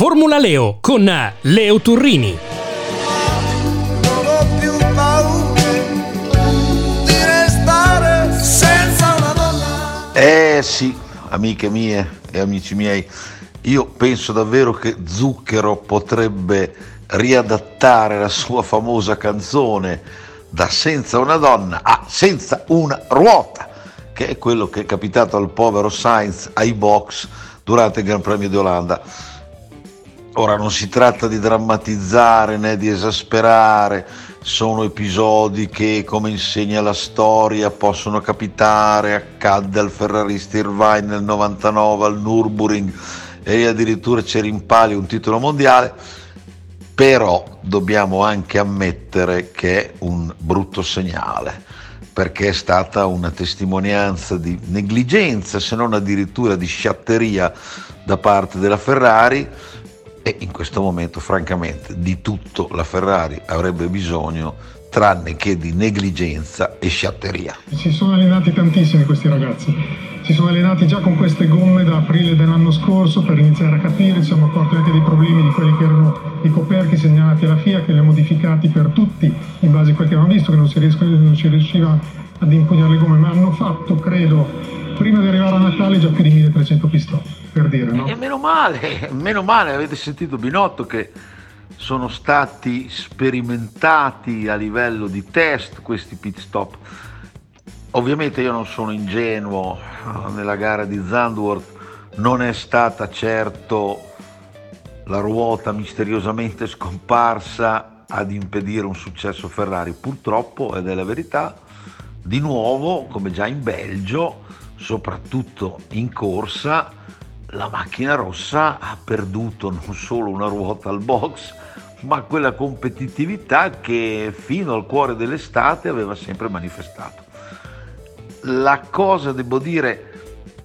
Formula Leo con Leo Turrini. Non ho più paura di restare senza una donna. Sì, amiche mie e amici miei, io penso davvero che Zucchero potrebbe riadattare la sua famosa canzone da Senza una donna a Senza una ruota, che è quello che è capitato al povero Sainz ai box durante il Gran Premio di Olanda. Ora non si tratta di drammatizzare né di esasperare, sono episodi che, come insegna la storia, possono capitare. Accadde al ferrarista Irvine nel 99 al Nürburgring e addirittura c'era in palio un titolo mondiale. Però dobbiamo anche ammettere che è un brutto segnale, perché è stata una testimonianza di negligenza, se non addirittura di sciatteria da parte della Ferrari, e in questo momento francamente di tutto la Ferrari avrebbe bisogno tranne che di negligenza e sciatteria. Si sono allenati tantissimi questi ragazzi, si sono allenati già con queste gomme da aprile dell'anno scorso per iniziare a capire, ci siamo accorti anche dei problemi di quelli che erano i coperchi segnalati alla FIA, che li ha modificati per tutti in base a quel che avevano visto, che non si riusciva ad impugnare le gomme, ma hanno fatto, credo, prima di arrivare a Natale già più di 1300 pistole, per dire, no? E meno male, avete sentito Binotto, che sono stati sperimentati a livello di test questi pit stop. Ovviamente io non sono ingenuo, nella gara di Zandvoort non è stata certo la ruota misteriosamente scomparsa ad impedire un successo Ferrari, purtroppo, ed è la verità. Di nuovo, come già in Belgio, soprattutto in corsa, la macchina rossa ha perduto non solo una ruota al box, ma quella competitività che fino al cuore dell'estate aveva sempre manifestato. La cosa, devo dire,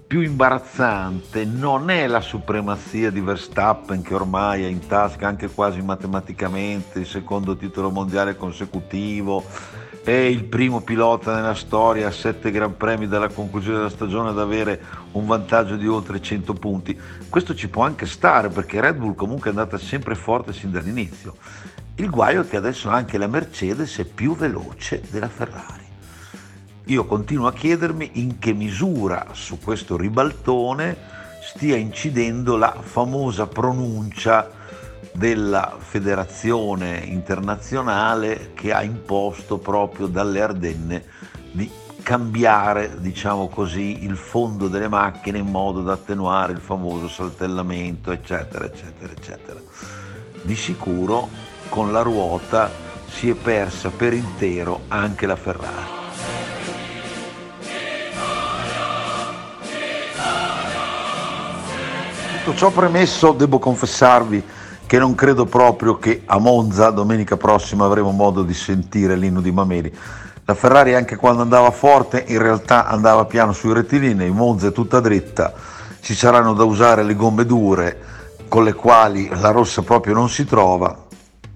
più imbarazzante non è la supremazia di Verstappen, che ormai ha in tasca anche quasi matematicamente il secondo titolo mondiale consecutivo, è il primo pilota nella storia a 7 Gran Premi dalla conclusione della stagione ad avere un vantaggio di oltre 100 punti. Questo ci può anche stare, perché Red Bull comunque è andata sempre forte sin dall'inizio. Il guaio è che adesso anche la Mercedes è più veloce della Ferrari. Io continuo a chiedermi in che misura su questo ribaltone stia incidendo la famosa pronuncia della federazione internazionale, che ha imposto proprio dalle Ardenne di cambiare, diciamo così, il fondo delle macchine in modo da attenuare il famoso saltellamento, eccetera, eccetera, eccetera. Di sicuro con la ruota si è persa per intero anche la Ferrari. Tutto ciò premesso, devo confessarvi che non credo proprio che a Monza domenica prossima avremo modo di sentire l'inno di Mameli. La Ferrari, anche quando andava forte, in realtà andava piano sui rettilinei. Monza è tutta dritta, ci saranno da usare le gomme dure con le quali la rossa proprio non si trova,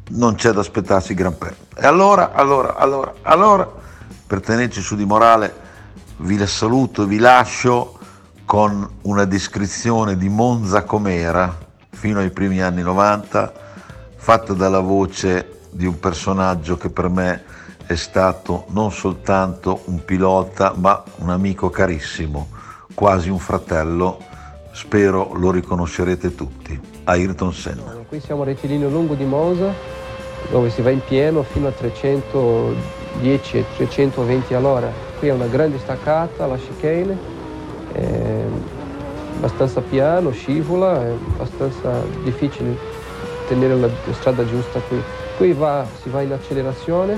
non c'è da aspettarsi gran premio. E allora, per tenerci su di morale, vi la saluto e vi lascio con una descrizione di Monza com'era fino ai primi anni 90, fatta dalla voce di un personaggio che per me è stato non soltanto un pilota, ma un amico carissimo, quasi un fratello. Spero lo riconoscerete tutti. Ayrton Senna. Qui siamo al rettilineo lungo di Monza, dove si va in pieno fino a 310-320 all'ora. Qui è una grande staccata, la chicane. Abbastanza piano, scivola, è abbastanza difficile tenere la strada giusta qui. Qui si va in accelerazione,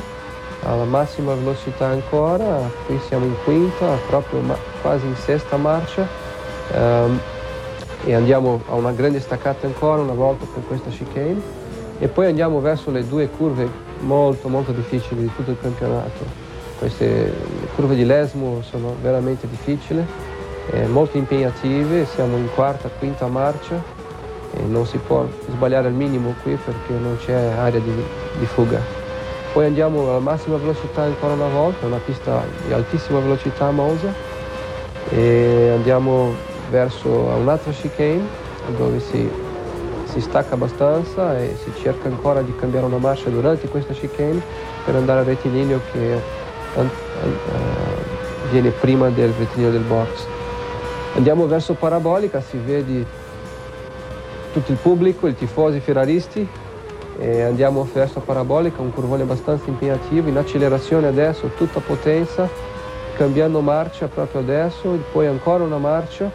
alla massima velocità ancora, qui siamo in quinta, proprio quasi in sesta marcia, e andiamo a una grande staccata ancora una volta per questa chicane, e poi andiamo verso le due curve molto molto difficili di tutto il campionato. Queste curve di Lesmo sono veramente difficili, molto impegnative, siamo in quarta, quinta marcia e non si può sbagliare al minimo qui perché non c'è area di fuga. Poi andiamo alla massima velocità ancora una volta, è una pista di altissima velocità a Monza, e andiamo verso un'altra chicane dove si si stacca abbastanza e si cerca ancora di cambiare una marcia durante questa chicane per andare al rettilineo che viene prima del rettilineo del box. Andiamo verso Parabolica, si vede tutto il pubblico, i tifosi ferraristi, e andiamo verso Parabolica, un curvone abbastanza impegnativo, in accelerazione adesso, tutta potenza, cambiando marcia proprio adesso, poi ancora una marcia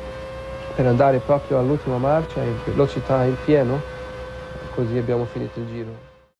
per andare proprio all'ultima marcia in velocità in pieno, così abbiamo finito il giro.